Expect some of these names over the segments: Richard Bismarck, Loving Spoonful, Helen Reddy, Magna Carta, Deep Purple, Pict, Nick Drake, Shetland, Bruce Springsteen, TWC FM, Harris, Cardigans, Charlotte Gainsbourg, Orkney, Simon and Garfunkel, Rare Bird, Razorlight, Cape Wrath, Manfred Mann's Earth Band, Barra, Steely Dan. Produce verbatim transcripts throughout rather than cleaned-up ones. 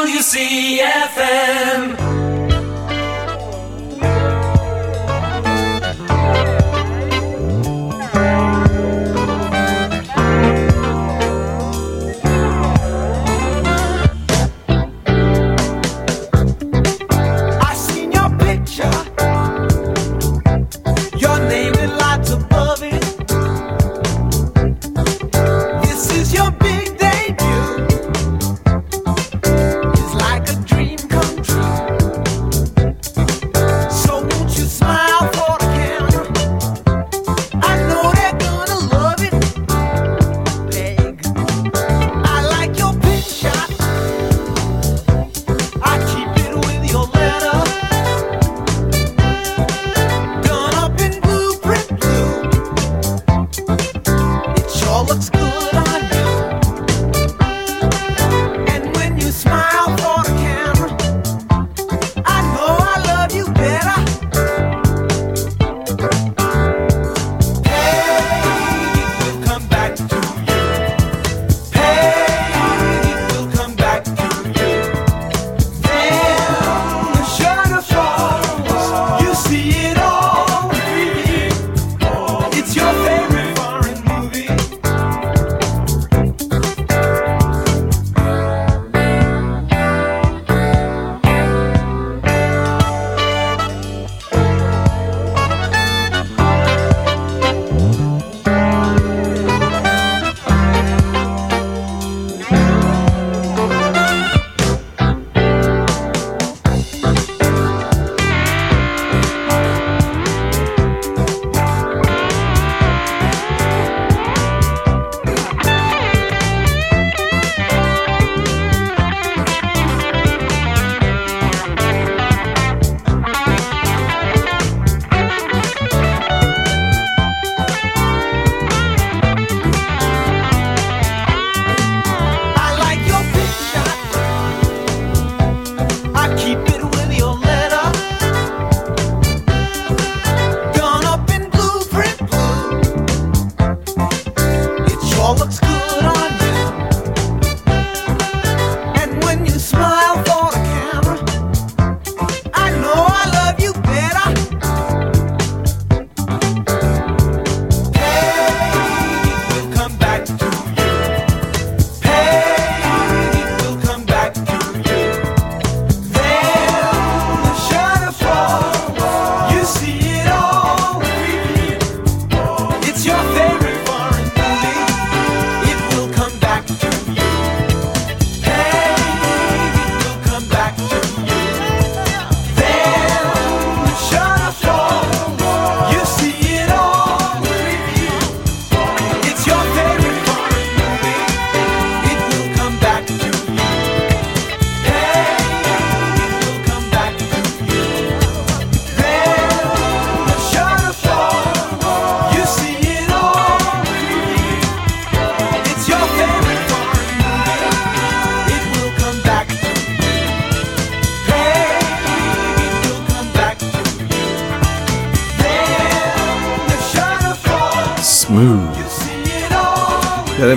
T W C F M.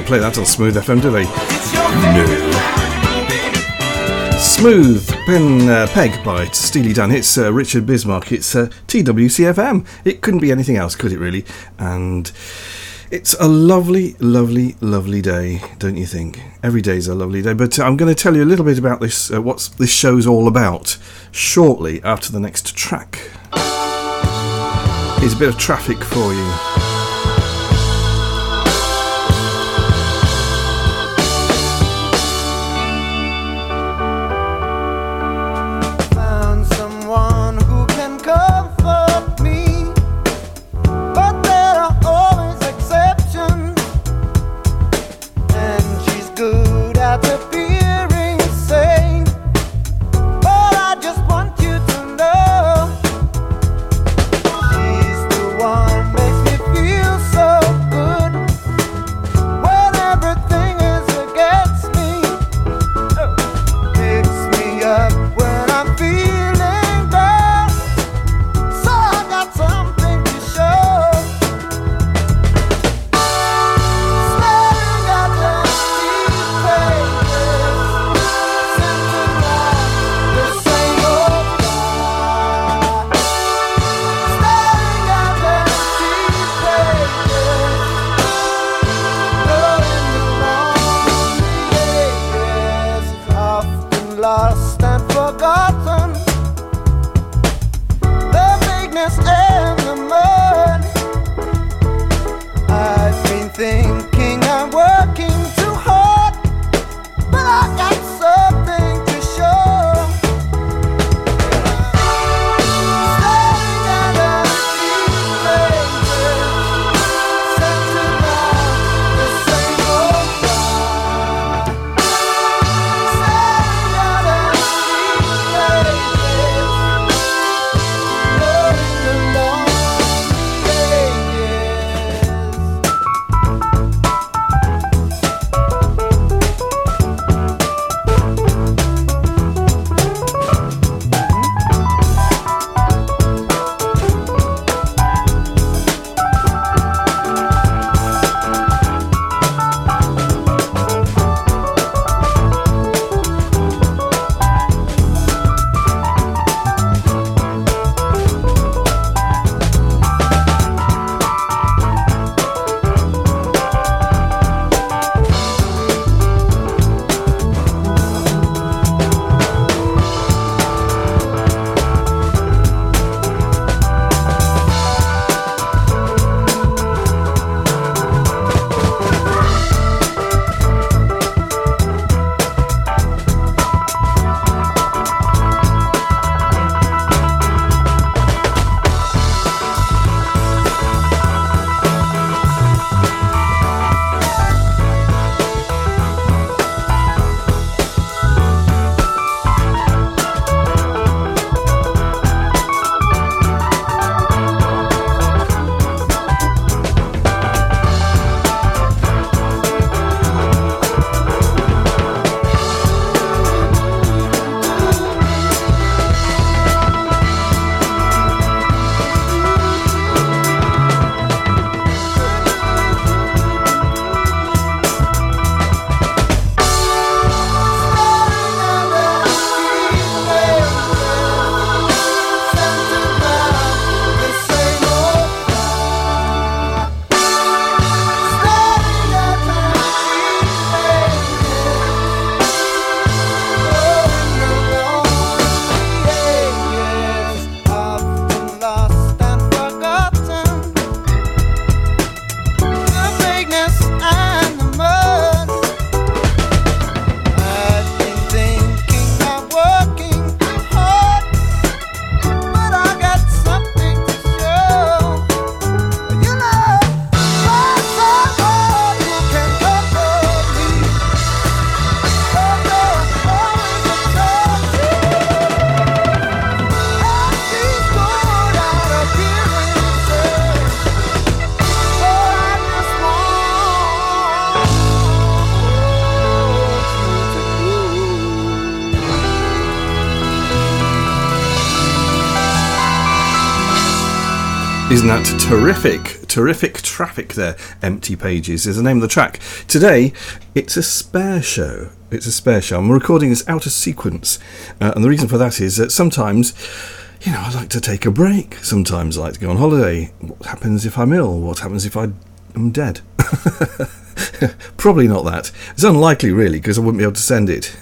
Play that on Smooth F M, do they? No. Smooth Pen uh, Peg by Steely Dan. It's uh, Richard Bismarck. It's uh, T W C F M. It couldn't be anything else, could it really? And it's a lovely, lovely, lovely day, don't you think? Every day's a lovely day. But I'm going to tell you a little bit about this. Uh, what this show's all about shortly after the next track. Here's a bit of traffic for you. If lost and forgotten. The bigness and the money. I've been thinking I'm working too hard, but I got something to show. Standing at a feeling, set to mouth the same old cry. Standing at a feeling, knowing the lonely ages. Isn't that terrific? Terrific traffic there. Empty Pages is the name of the track. Today, it's a spare show. It's a spare show. I'm recording this out of sequence. Uh, and the reason for that is that sometimes, you know, I like to take a break. Sometimes I like to go on holiday. What happens if I'm ill? What happens if I am dead? Probably not that. It's unlikely, really, because I wouldn't be able to send it.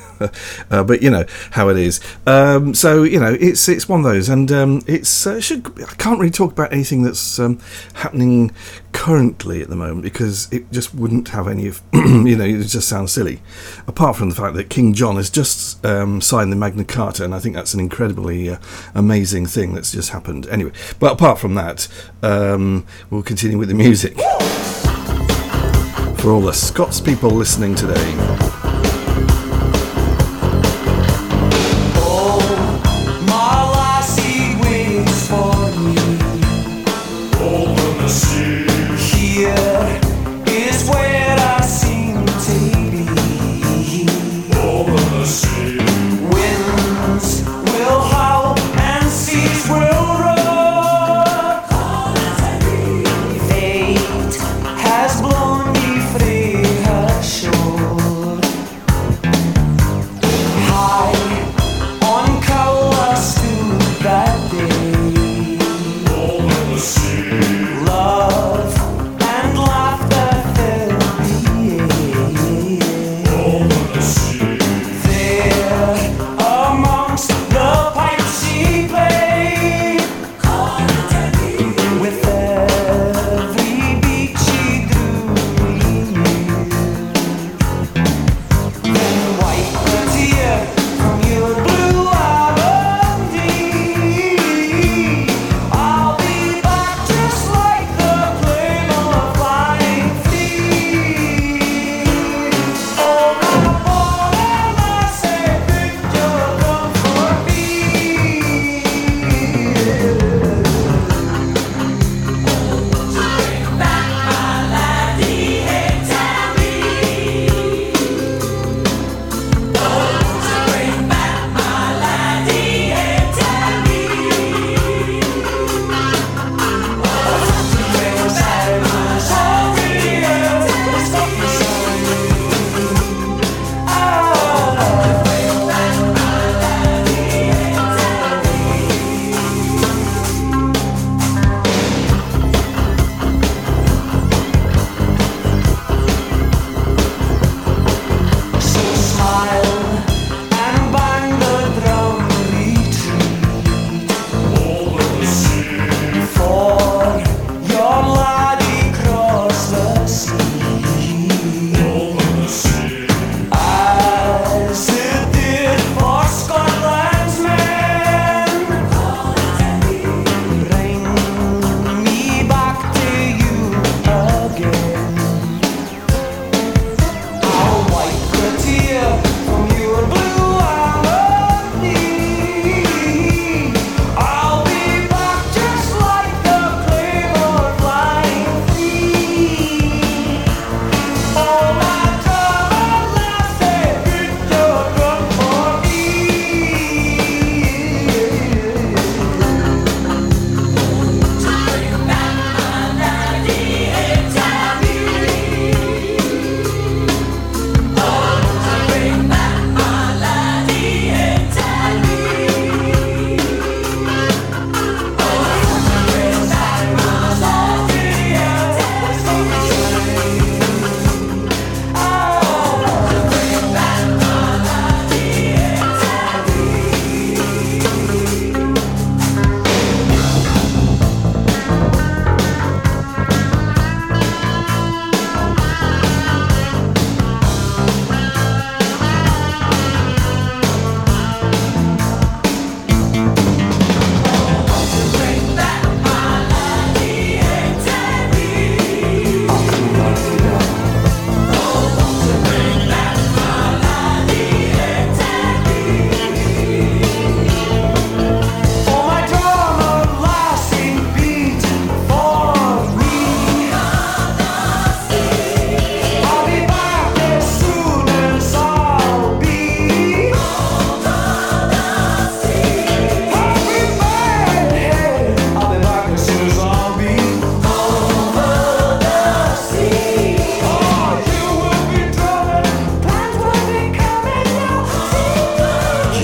Uh, but you know how it is. Um, so you know it's it's one of those, and um, it's uh, should I can't really talk about anything that's um, happening currently at the moment because it just wouldn't have any of you know it just sounds silly. Apart from the fact that King John has just um, signed the Magna Carta, and I think that's an incredibly uh, amazing thing that's just happened. Anyway, but apart from that, um, we'll continue with the music for all the Scots people listening today. They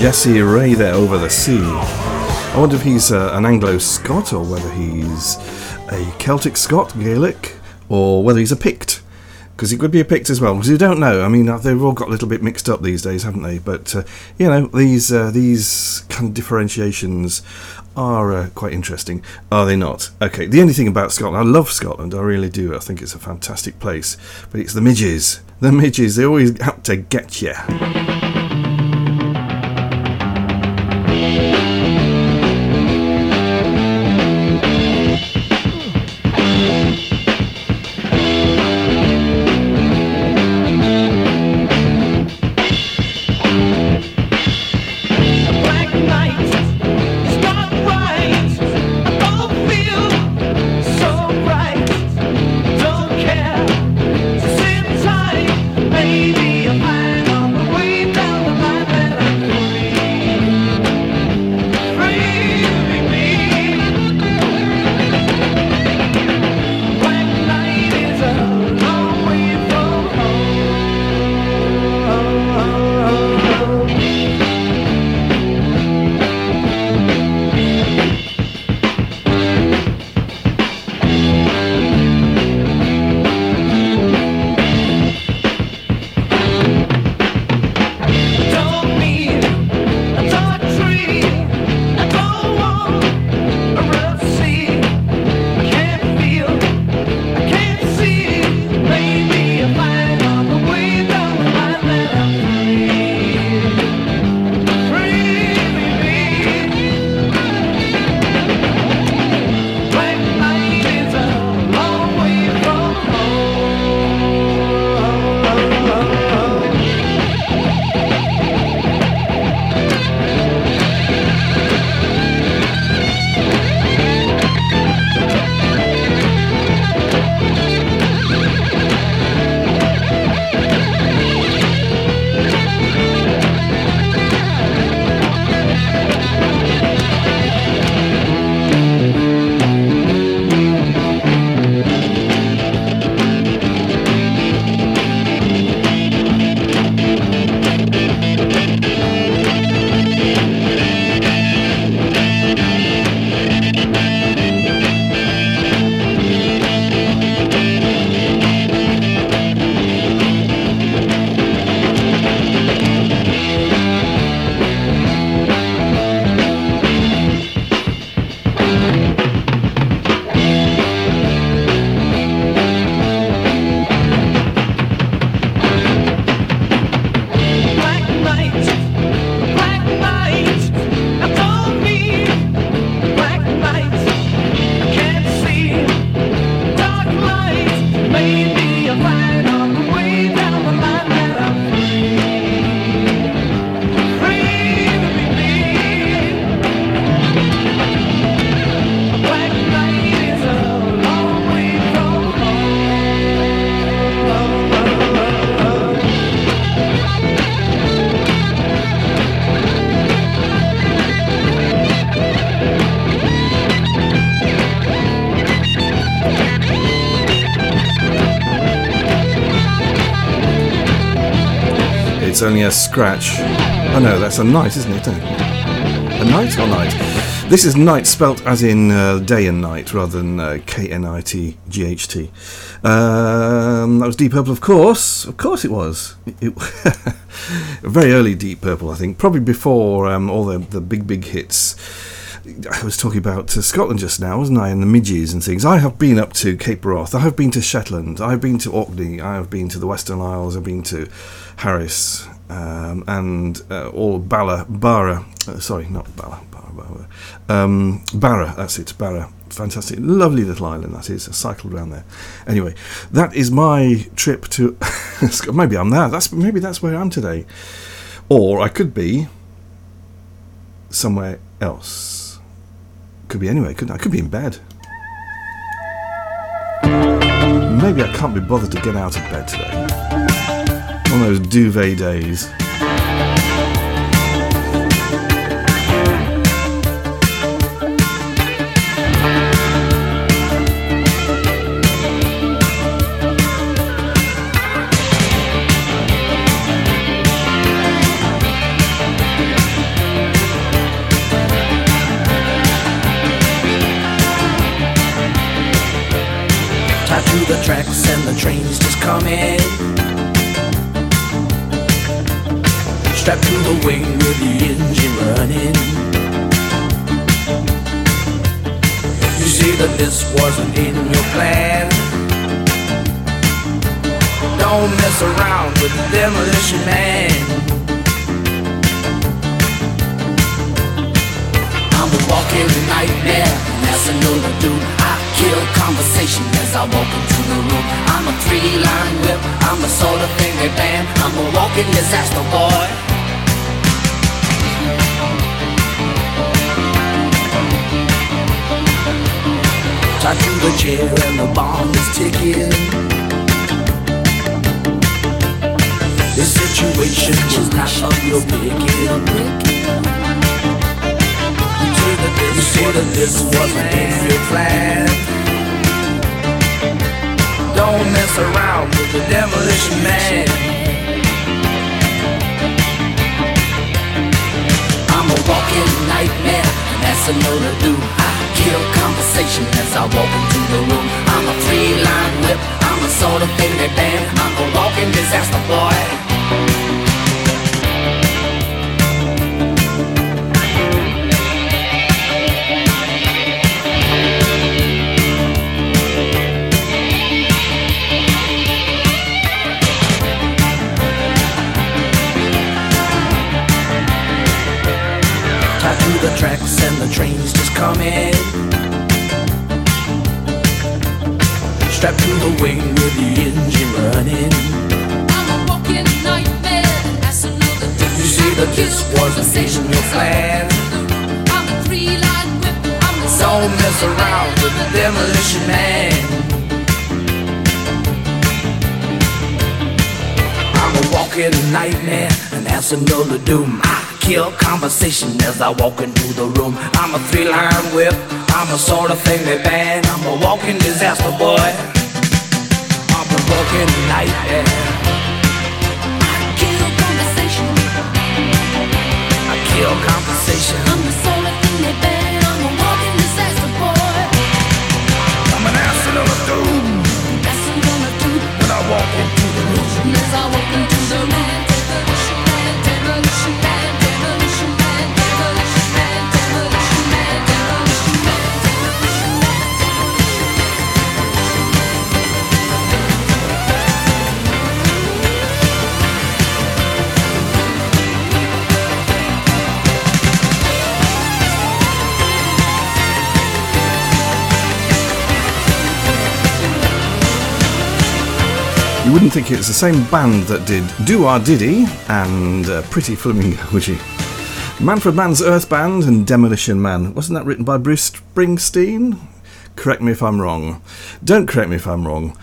Jesse Ray there, Over the Sea. I wonder if he's uh, an Anglo-Scot or whether he's a Celtic Scot, Gaelic, or whether he's a Pict. Because he could be a Pict as well, because you don't know. I mean, they've all got a little bit mixed up these days, haven't they? But, uh, you know, these, uh, these kind of differentiations are uh, quite interesting, are they not? Okay, the only thing about Scotland, I love Scotland, I really do. I think it's a fantastic place. But it's the midges. The midges, they always out to get you. It's only a scratch. Oh no, that's a night, isn't it? A night or night? This is night spelt as in uh, day and night rather than uh, K N I T G H T. Um, that was Deep Purple, of course. Of course it was. It, it very early Deep Purple, I think. Probably before um, all the, the big, big hits. I was talking about uh, Scotland just now, wasn't I, and the midges and things. I have been up to Cape Wrath, I have been to Shetland, I have been to Orkney, I have been to the Western Isles, I've been to Harris, um, and uh, all Barra, Barra, uh, sorry, not Barra, Barra, Barra, um, Barra, that's it, Barra. Fantastic, lovely little island that is. I cycled around there. Anyway, that is my trip to, maybe I'm there, that's, maybe that's where I am today. Or I could be somewhere else. Could be anyway, couldn't I? I could be in bed. Maybe I can't be bothered to get out of bed today. One of those duvet days. tracks and the train's just coming. Strapped to the wing with the engine running. You say that this wasn't in your plan. Don't mess around with the demolition man. I'm a walking nightmare, and that's a no to do. I kill conversation as I walk into the room. I'm a three-line whip, I'm a sort of finger band. I'm a walking disaster boy. Tied to the chair and the bomb is ticking. This situation was not of your picking. You say that this wasn't in your plan. Don't mess around with the demolition man. I'm a walking nightmare, and that's a no to do. I kill conversation as I walk into the room. I'm a three-line whip, I'm a sort of finger band. I'm a walking disaster boy. The tracks and the train's just coming. Strapped to the wing with the engine running. I'm a walking nightmare, and that's another thing. You see that this wasn't in your plan. I'm a three-line whip, I'm a Don't mess around with the demolition man. I'm a walking nightmare, and that's another doom. Kill conversation as I walk into the room. I'm a three-line whip, I'm a sort of thing they ban. I'm a walking disaster boy. I'm a walking nightmare. I kill conversation. I kill conversation. I'm the sort of thing they ban. I'm a walking disaster boy. I'm an asset of a doom. That's what I'm gonna do when I walk into the room. As I walk into the room. You wouldn't think it was the same band that did Do Our Diddy and uh, Pretty Flamingo, would you? Manfred Mann's Earth Band and Demolition Man. Wasn't that written by Bruce Springsteen? Correct me if I'm wrong. Don't correct me if I'm wrong.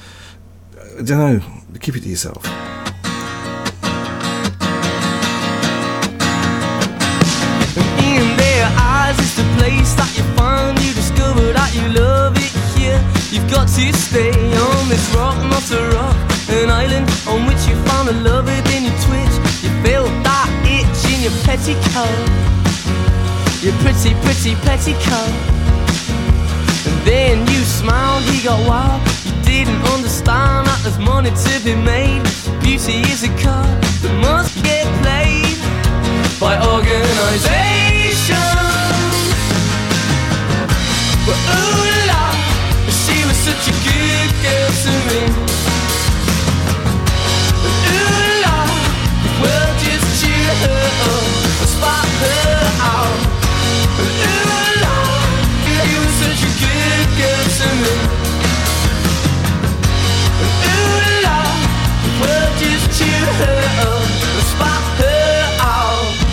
I don't know. Keep it to yourself. In their eyes is the place that you find, you discover that you love it here. You've got to stay on this rock, not a rock. An island on which you found a love within your twitch. You felt that itch in your petticoat. Your pretty, pretty petticoat. And then you smiled, he got wild. You didn't understand that there's money to be made. Beauty is a card that must get played by organisation. But ooh la, she was such a good girl to me. We'll just cheer her up and spot her out. Ooh, Lord, you were such a good girl to me. Ooh, Lord, we'll just cheer her up and spot her out.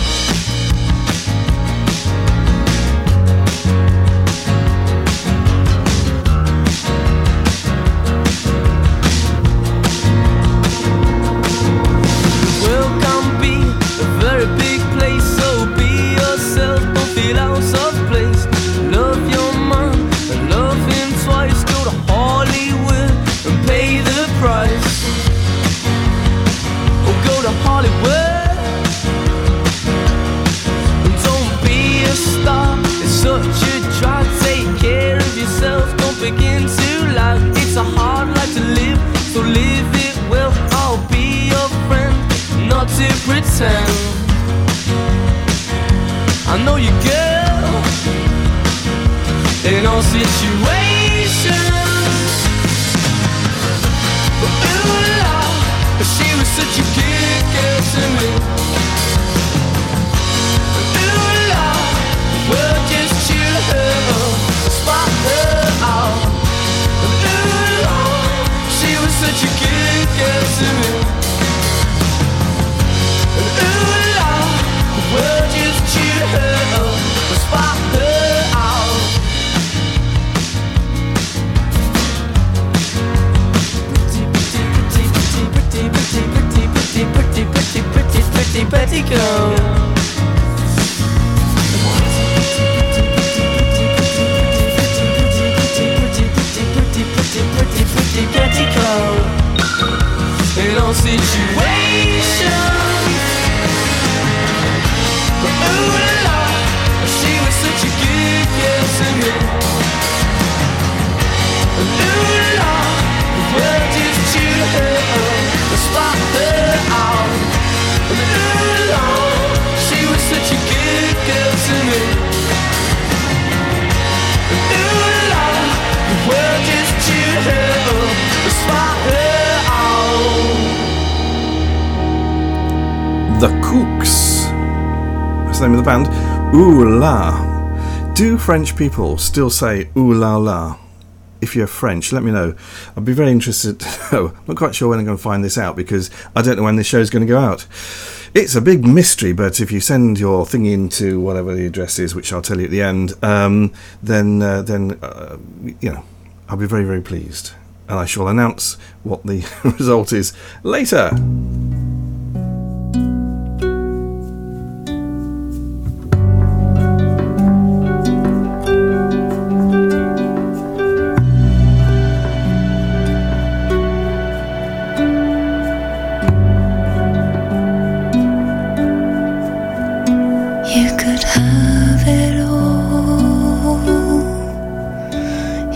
I know you, girl. In all situations. Ooh, love, she was such a kicker to me. Ooh, love, we'll just cheer her up, spot her out. Ooh, love, she was such a kicker to me. Ooh, love, we'll just cheer her up, spot her out. Pretty, pretty, pretty, pretty, pretty girl. In all situations. Ooh, Lord, she was such a good girl to me. Ooh, Lord, the world is to her own. The spot her out. Ooh, Lord, she was such a good girl to me. Ooh, Lord, the world is to her own. The spot her out. The Kooks. The name of the band, Ooh La. Do French people still say Ooh La La? If you're French, let me know. I'd be very interested to know. I'm not quite sure when I'm going to find this out because I don't know when this show's going to go out. It's a big mystery, but if you send your thing in to whatever the address is, which I'll tell you at the end, um, then, uh, then uh, you know, I'll be very, very pleased. And I shall announce what the result is later.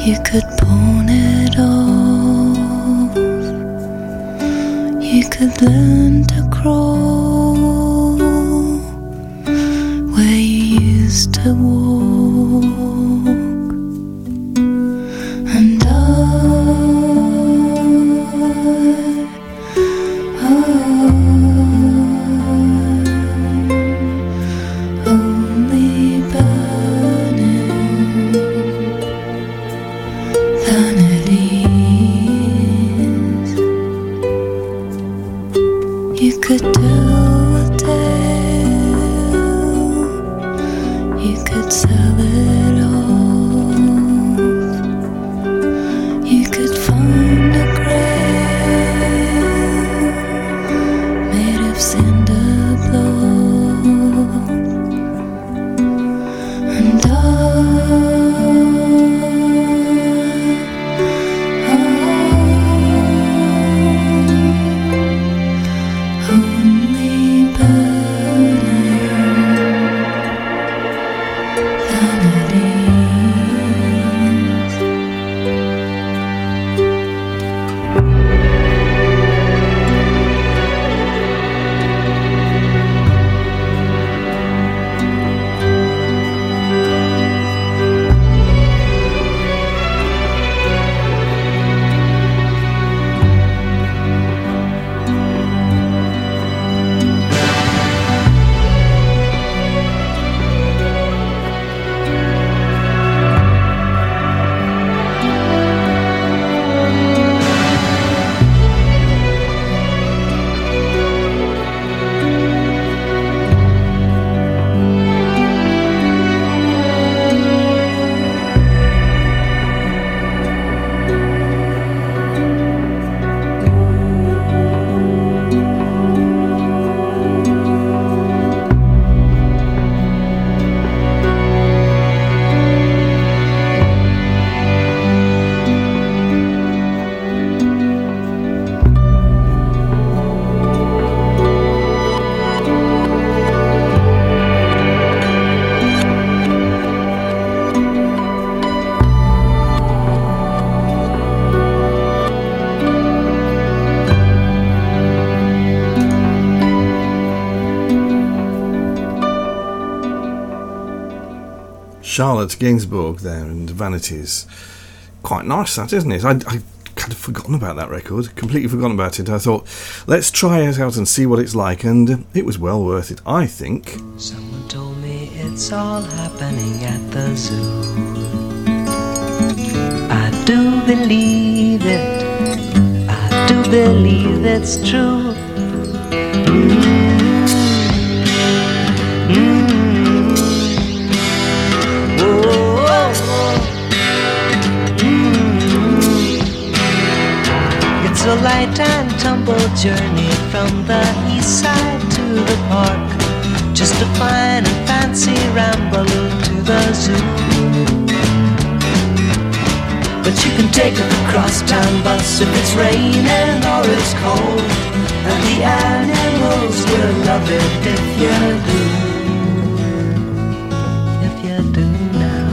You could pawn it off. You could learn to crawl where you used to walk. And I, I only burning. You could tell a tale, you could sell it off, you could find a grave made of cinder block, and I. Thank you. Charlotte Gainsbourg there and Vanities. Quite nice that, isn't it? I, I kind of forgotten about that record, completely forgotten about it. I thought, let's try it out and see what it's like, and it was well worth it, I think. Someone told me it's all happening at the zoo. I do believe it, I do believe it's true. A light and tumble journey from the east side to the park, just a fine and fancy ramble to the zoo. But you can take a cross-town bus if it's raining or it's cold, and the animals will love it if you do, if you do now.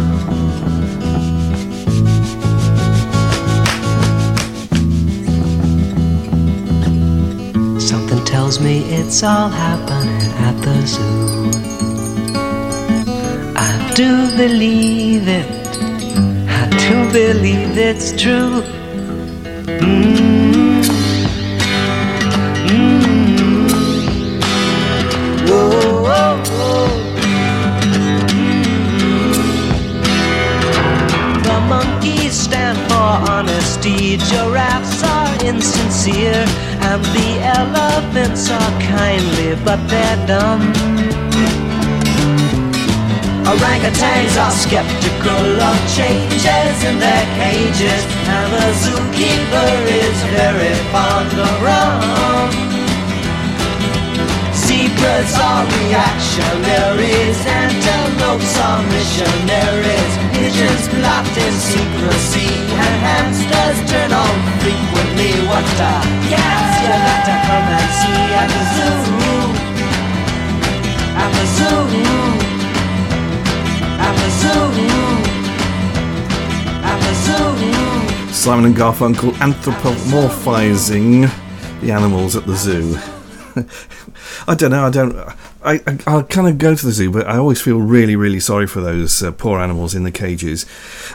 Tells me it's all happening at the zoo. I do believe it, I do believe it's true. Mm-hmm. Mm-hmm. Whoa, whoa, whoa. Mm-hmm. The monkeys stand for honesty, giraffes are insincere, and the elephants are kindly, but they're dumb. Orangutans are skeptical of changes in their cages, and the zookeeper is very fond of rum. Zebras are reactionaries, antelopes are missionaries, pigeons plot in secrecy, and hamsters turn on frequently. What the cats, you got to come and see at the zoo, at the zoo, at the zoo, at the zoo. Simon and Garfunkel anthropomorphizing the animals at the zoo. I don't know, I don't... I, I, I'll kind of go to the zoo, but I always feel really, really sorry for those uh, poor animals in the cages.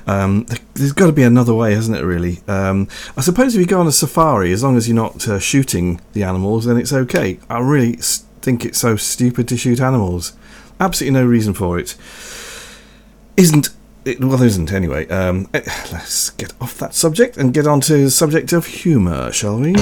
Um, there's got to be another way, hasn't it, really? Um, I suppose if you go on a safari, as long as you're not uh, shooting the animals, then it's okay. I really think it's so stupid to shoot animals. Absolutely no reason for it. Isn't... It, well, there isn't, anyway. Um, let's get off that subject and get on to the subject of humour, shall we?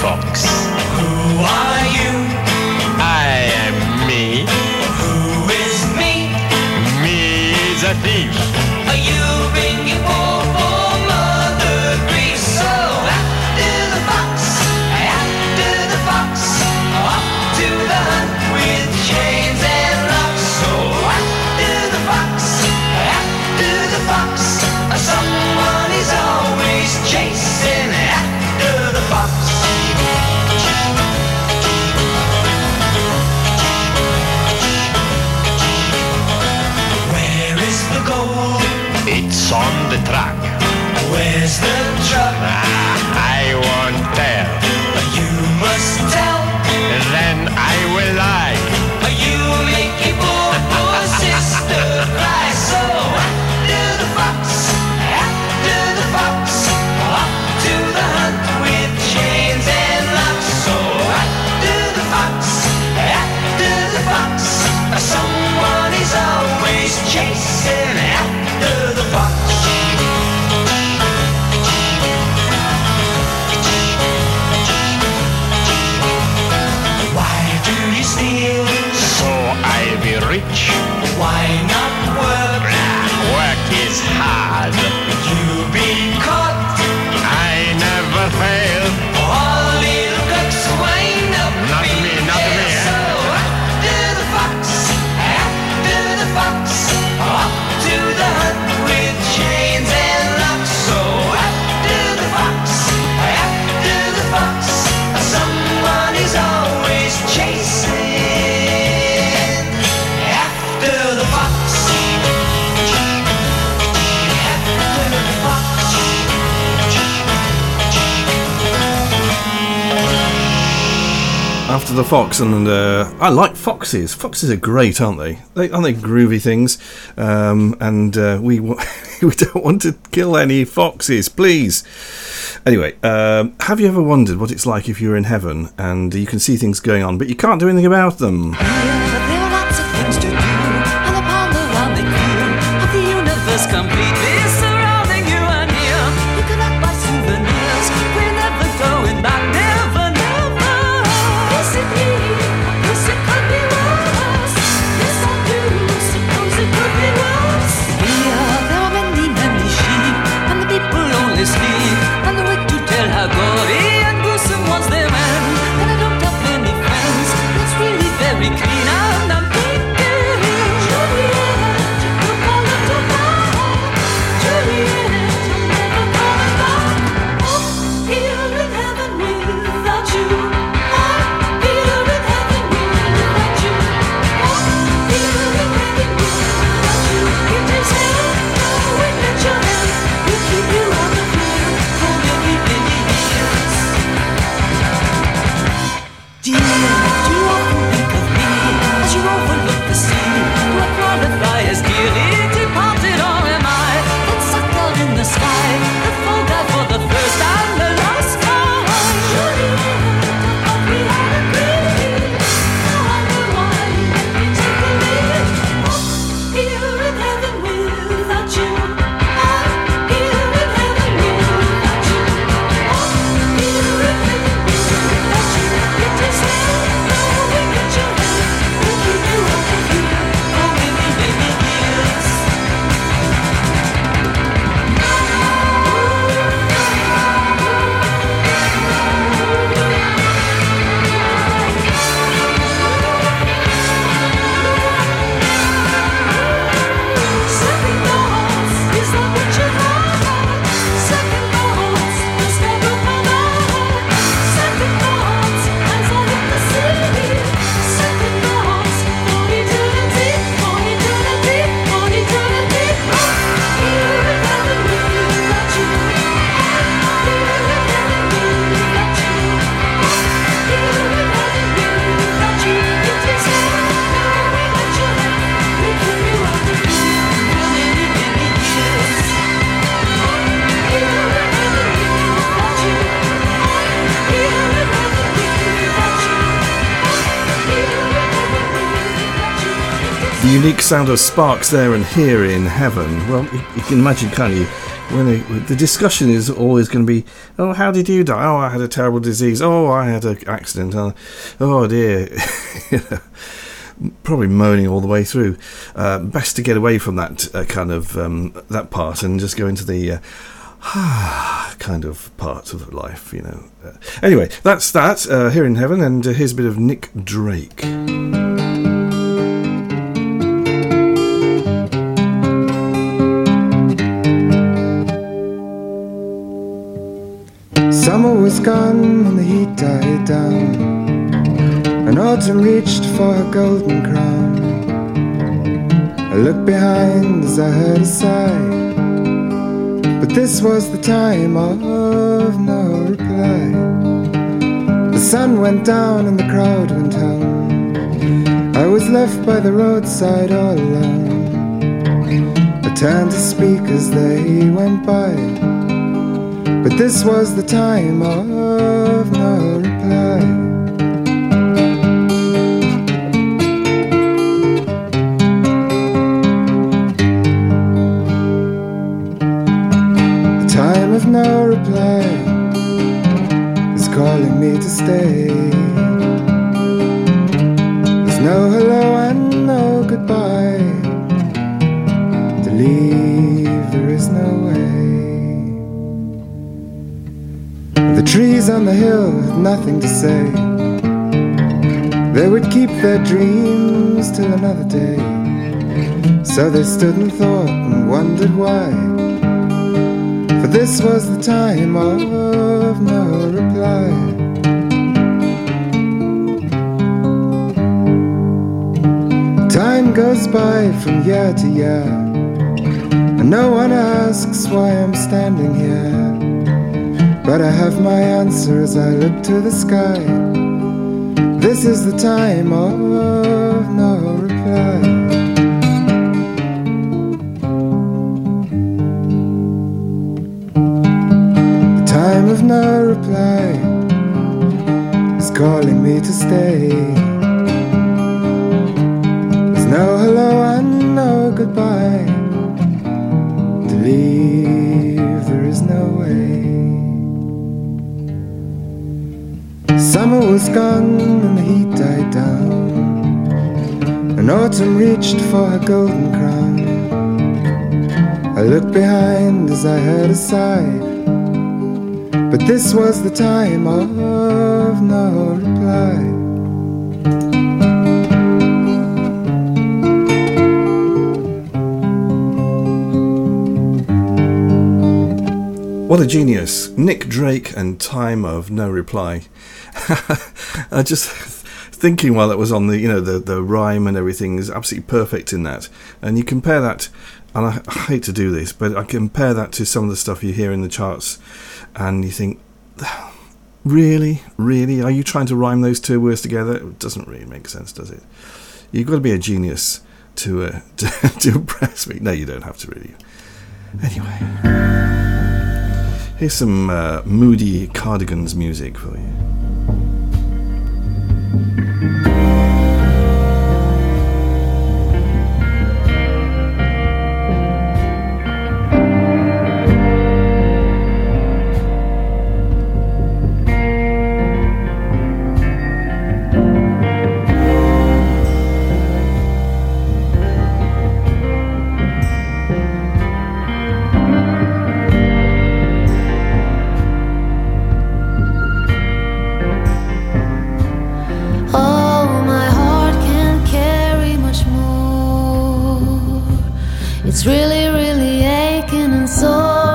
Fox. Who are you? I am me. Who is me? Me is a thief. Are you ringing for for mother grief? So after the fox, after the fox, up to the hunt with chains and rocks. So after the fox, after the fox, someone is always chasing after the fox. On the track. Where's the truck? Ah, I won't tell. You must tell. Then I will lie. You make your poor, poor sister cry. So after the fox, after the fox, up to the hunt with chains and locks. So after the fox, after the fox, someone is always chasing after the fox. See? to the fox, and uh, I like foxes. Foxes are great, aren't they? They aren't they groovy things? Um, and uh, we w- we don't want to kill any foxes, please. Anyway, um, have you ever wondered what it's like if you're in heaven and you can see things going on, but you can't do anything about them? Unique sound of Sparks there and Here in Heaven. Well, you, you can imagine, can't you? When they, the discussion is always going to be, oh, how did you die? Oh, I had a terrible disease. Oh, I had an accident. Oh, oh dear. Probably moaning all the way through. Uh, best to get away from that uh, kind of um, that part and just go into the uh, kind of part of life, you know. Uh, anyway, that's that. Uh, Here in Heaven, and uh, here's a bit of Nick Drake. Summer was gone and the heat died down, and autumn reached for her golden crown. I looked behind as I heard a sigh, but this was the time of no reply. The sun went down and the crowd went home. I was left by the roadside all alone. I turned to speak as they went by, but this was the time of no reply. The time of no reply is calling me to stay. There's no hello and no goodbye. To leave there is no way. The trees on the hill had nothing to say. They would keep their dreams till another day. So they stood and thought and wondered why, for this was the time of no reply. Time goes by from year to year, and no one asks why I'm standing here. But I have my answer as I look to the sky. This is the time of no reply. The time of no reply is calling me to stay. There's no hello and no goodbye. To leave there is no way. Summer was gone and the heat died down, and autumn reached for her golden crown. I looked behind as I heard a sigh, but this was the time of no reply. What a genius. Nick Drake and Time of No Reply. I just thinking while it was on the, you know, the, the rhyme and everything is absolutely perfect in that. And you compare that, and I, I hate to do this, but I compare that to some of the stuff you hear in the charts, and you think, really, really, are you trying to rhyme those two words together? It doesn't really make sense, does it? You've got to be a genius to uh, to, to impress me. No, you don't have to really. Anyway, here's some uh, moody Cardigans music for you. It's really, really aching and sore.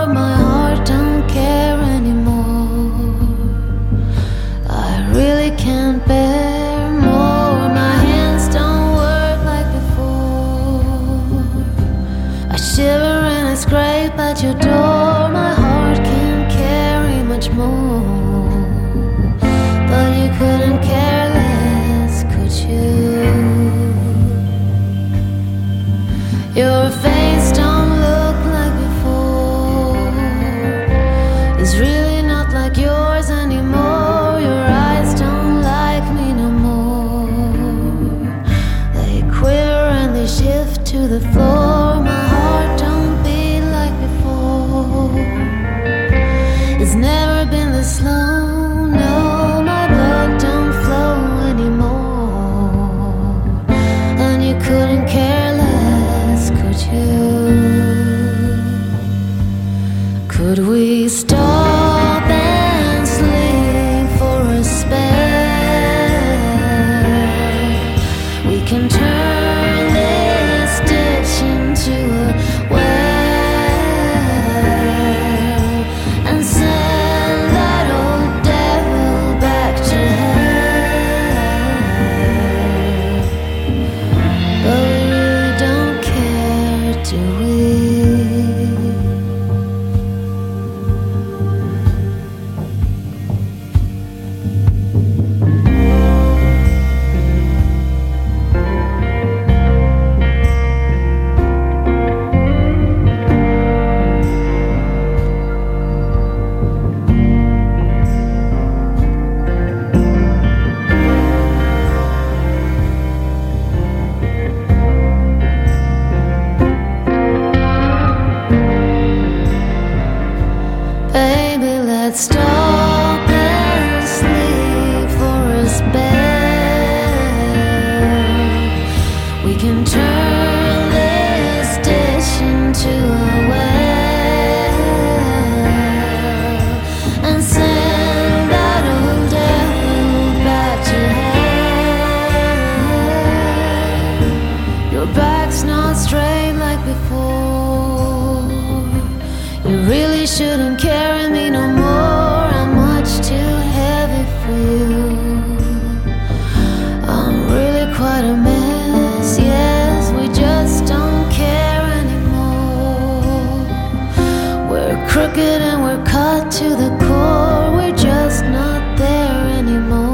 My heart don't care anymore. I really can't bear more. My hands don't work like before. I shiver and I scrape at your door. My heart can't carry much more. But you couldn't care less, could you? Your face don't look like before. It's really not like yours anymore. Your eyes don't like me no more. They quiver and they shift to the floor. My heart don't beat like before. It's never been this slow, no. My blood don't flow anymore. And you couldn't care. Could we stop and sleep for a spell? We can turn this ditch into a well and send that old devil back to hell. But we really don't care, do we? To the core, we're just not there anymore.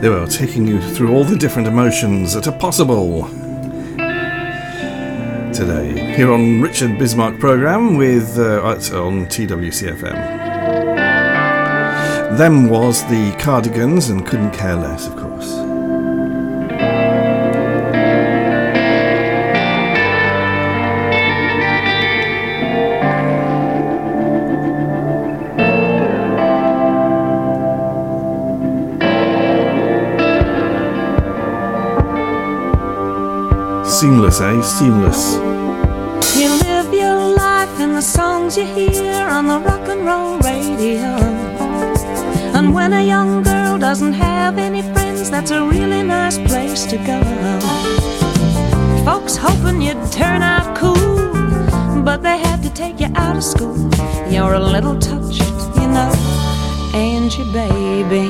They were taking you through all the different emotions that are possible today here on Richard Bismarck program with uh, on T W C F M. Them was the Cardigans and Couldn't Care Less, of course. Seamless, eh? Seamless. You live your life in the songs you hear on the rock and roll radio. And when a young girl doesn't have any friends, that's a really nice place to go. Folks hoping you'd turn out cool, but they had to take you out of school. You're a little touched, you know, ain't you, baby?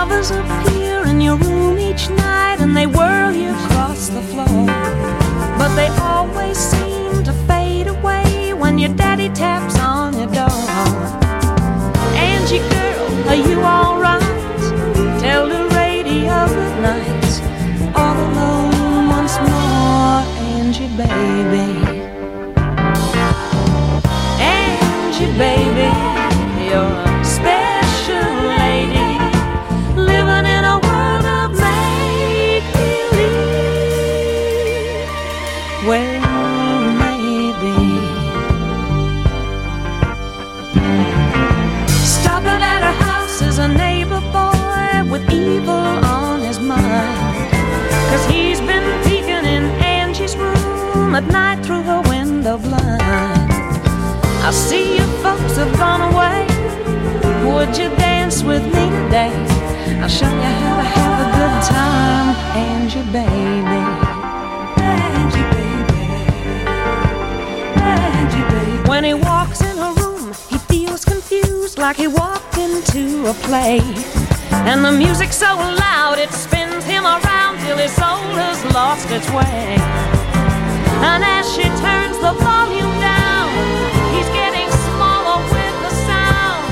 Lovers appear in your room each night and they whirl you across the floor, but they always seem to fade away when your daddy taps on your door. Angie girl, are you alright? Tell the radio good night, all alone once more, Angie baby. Angie baby, you're a special lady, in a world of make-believe. Well, maybe stopping at her house is a neighbor boy with evil on his mind, 'cause he's been peeking in Angie's room at night through her window blind. I see you folks have gone away, would you dance with me today? I'll show you how to have a good time, Angie baby. Angie baby, Angie baby. When he walks in her room, he feels confused, like he walked into a play. And the music's so loud, it spins him around till his soul has lost its way. And as she turns the volume down, he's getting smaller with the sound.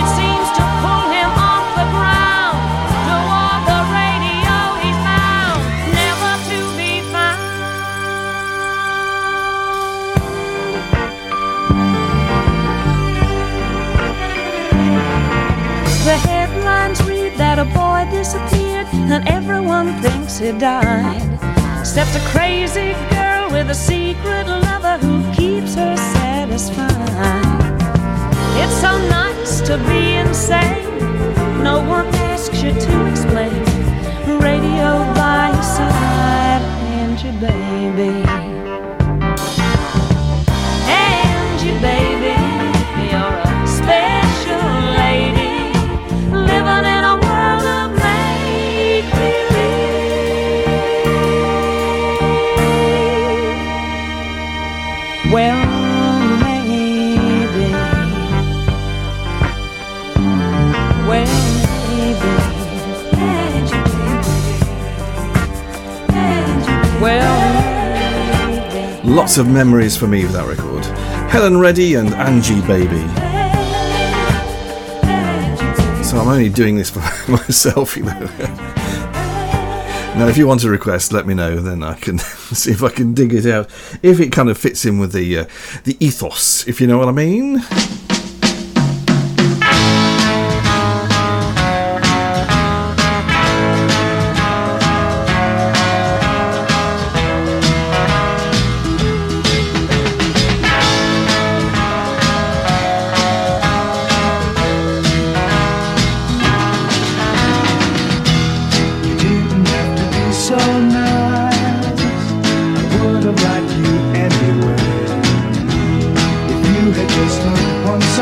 It seems to pull him off the ground. The headlines read that a boy disappeared and everyone thinks he died, except a crazy girl with a secret lover who keeps her satisfied. It's so nice to be insane, no one asks you to explain. Radio by your side, Angie baby. Angie baby, you're a special lady, living in a world of make-believe. Well, maybe. Well, maybe. Well, maybe. Lots of memories for me of that record. Helen Reddy and Angie baby. I'm only doing this for myself, you know. Now, if you want a request, let me know, then I can see if I can dig it out, if it kind of fits in with the uh, the ethos, if you know what I mean. Just look once.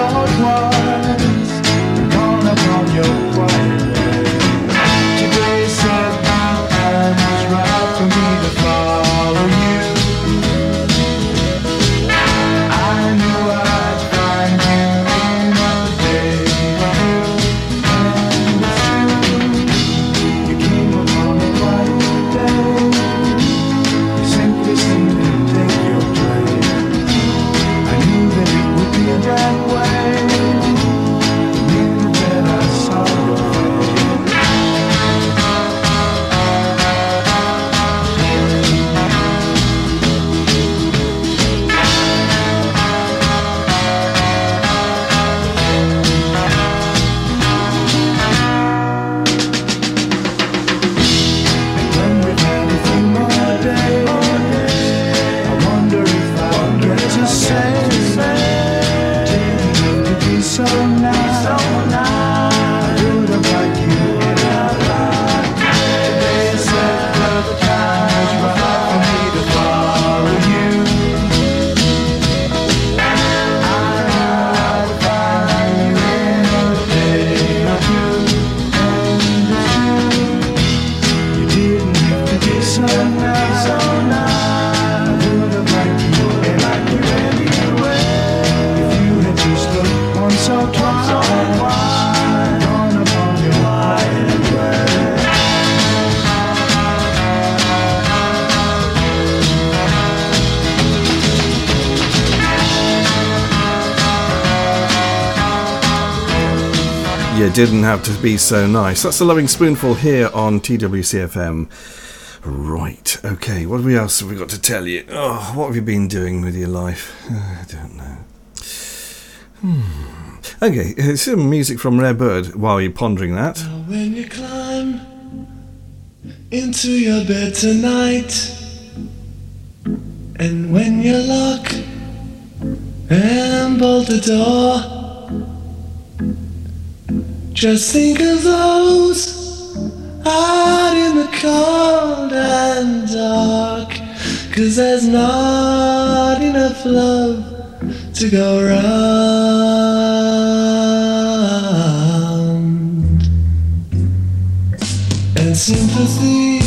You didn't have to be so nice. That's the Loving Spoonful here on T W C F M. Right, okay, what else have we got to tell you? Oh, what have you been doing with your life? I don't know. Hmm. Okay, here's some music from Rare Bird while you're pondering that. When you climb into your bed tonight, and when you lock and bolt the door, just think of those out in the cold and dark, 'cause there's not enough love to go round, and sympathy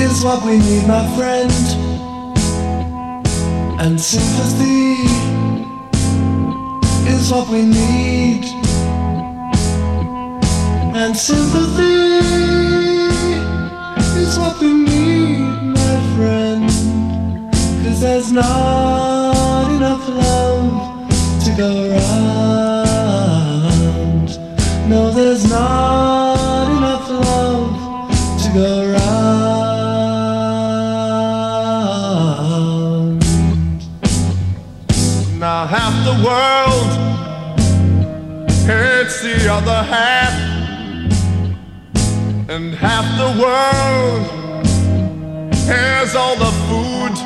is what we need, my friend. And sympathy is what we need. And sympathy is what we need, my friend, 'cause there's not enough love to go around. No, there's not enough love to go around. Now half the world hates the other half, and half the world has all the food,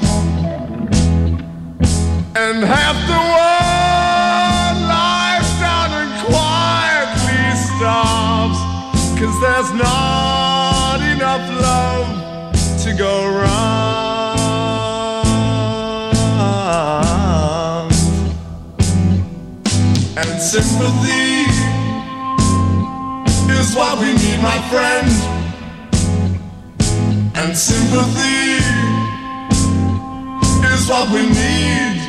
and half the world lies down and quietly stops, 'cause there's not enough love to go round. And sympathy is what we need, my friend. And sympathy is what we need.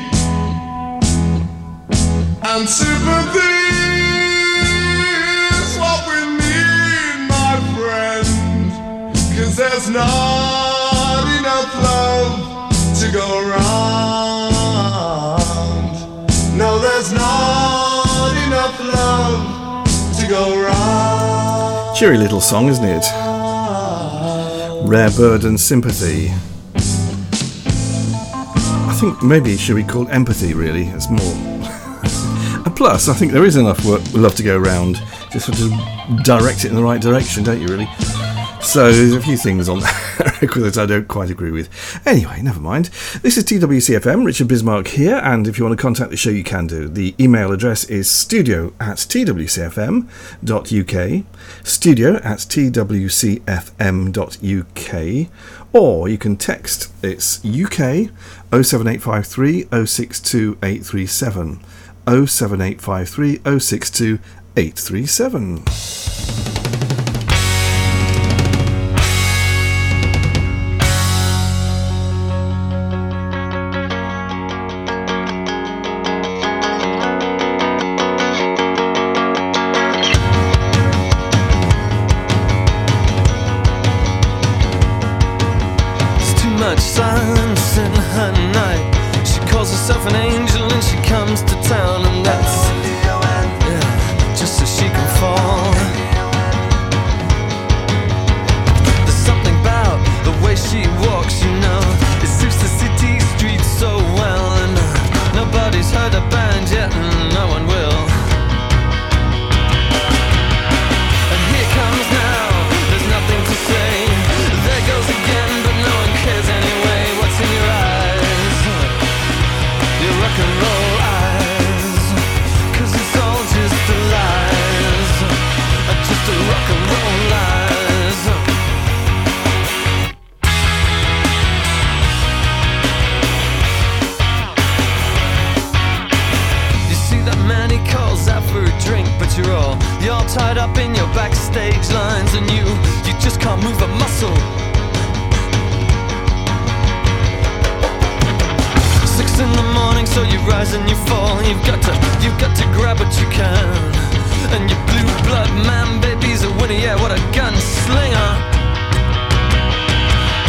And sympathy is what we need, my friend, 'cause there's not enough love to go round. No, there's not enough love to go round. Cheery little song, isn't it? Rare Bird and Sympathy. I think maybe it should be called Empathy, really. It's more. Plus, I think there is enough work, love to go round. Just have to direct it in the right direction, don't you, really? So there's a few things on that record that I don't quite agree with. Anyway, never mind. This is T W C F M, Richard Bismarck here, and if you want to contact the show, you can do. The email address is studio at t w c f m dot u k, studio at t w c f m dot u k, or you can text. It's U K oh seven eight five three oh six two eight three seven. oh seven eight five three oh six two eight three seven. It's too much silence in her night. She calls herself an angel and she comes to town, and that's yeah, just so she can fall. There's something about the way she walks, you know. It suits the city streets so well, and nobody's heard a band yet, and no one will. And here comes now, there's nothing to say. There goes again, but no one cares anyway. What's in your eyes? Your rock and roll. The rock and roll lies. You see that man, he calls out for a drink, but you're all you're all tied up in your backstage lines, and you you just can't move a muscle. Six in the morning, so you rise and you fall. You've got to you've got to grab what you can. And your blue blood man, baby's a winner, yeah, what a gunslinger.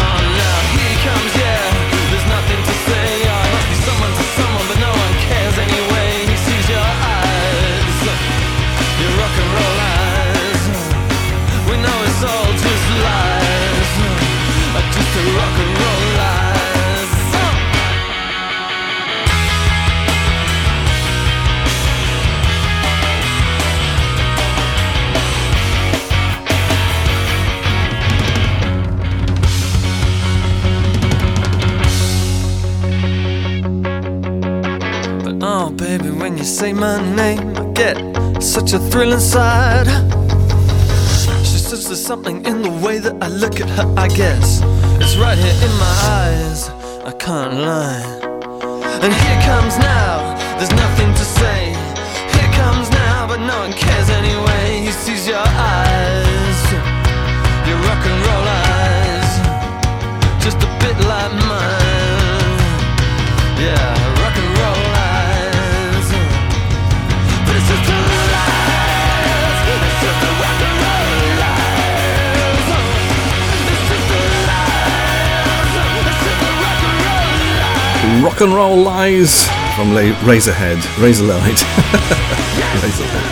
Oh, now here comes, yeah, there's nothing to say. I must be someone to someone, but no one cares anyway. He sees your eyes, all just lies, just a rock and roll lies. But oh baby, when you say my name, I get such a thrill inside. There's something in the way that I look at her, I guess. It's right here in my eyes, I can't lie. And here comes now, there's nothing to say. Here comes now, but no one cares anyway. He sees your eyes, your rock and roll eyes, just a bit like mine. Yeah, rock and roll eyes. But it's just a Rock and Roll Lies from Razorhead, Razorlight, Razorhead,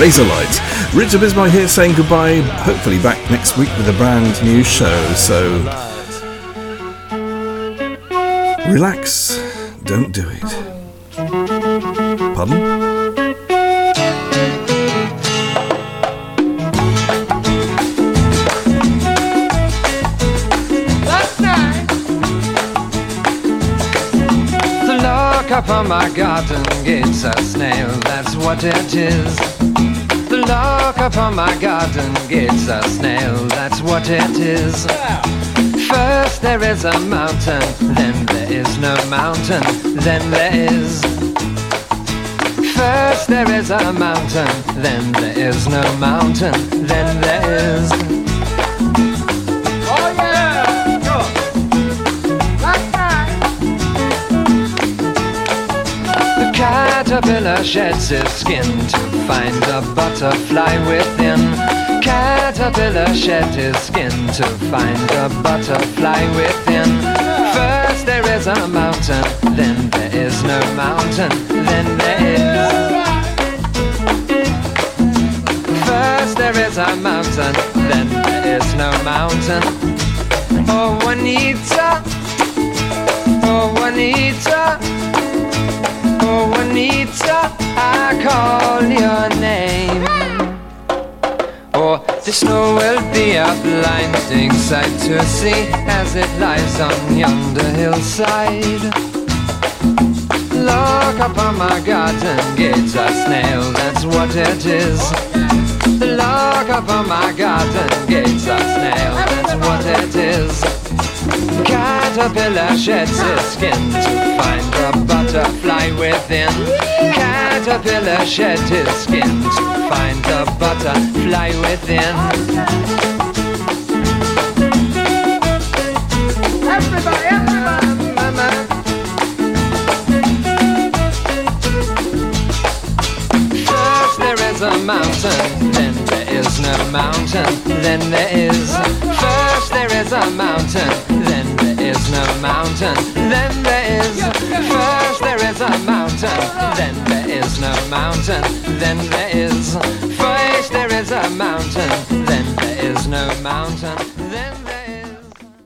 Razorlight. Richard Bismarck here saying goodbye, hopefully back next week with a brand new show, so relax, don't do it. Pardon? Up on my garden gate's a snail, that's what it is. The lock upon my garden gate's a snail, that's what it is. First there is a mountain, then there is no mountain, then there is. First there is a mountain, then there is no mountain, then there is. Caterpillar sheds its skin to find a butterfly within. Caterpillar sheds its skin to find a butterfly within. First there is a mountain, then there is no mountain, then there is. First there is a mountain, then there is no mountain. Oh Juanita, oh Juanita, oh Juanita, I call your name. Oh, the snow will be a blinding sight to see as it lies on yonder hillside. Look upon my garden gate's a snail, that's what it is. Look upon my garden gate's a snail, that's what it is. Caterpillar sheds its skin to find a butterfly within. Caterpillar sheds its skin to find a butterfly within. Everybody, everybody, mama. First there is a mountain, then there is no mountain, then there is. First there is a mountain, then there is no mountain, then there is. First there is a mountain, then there is no mountain, then there is. First there is a mountain, then there is no mountain, then there is.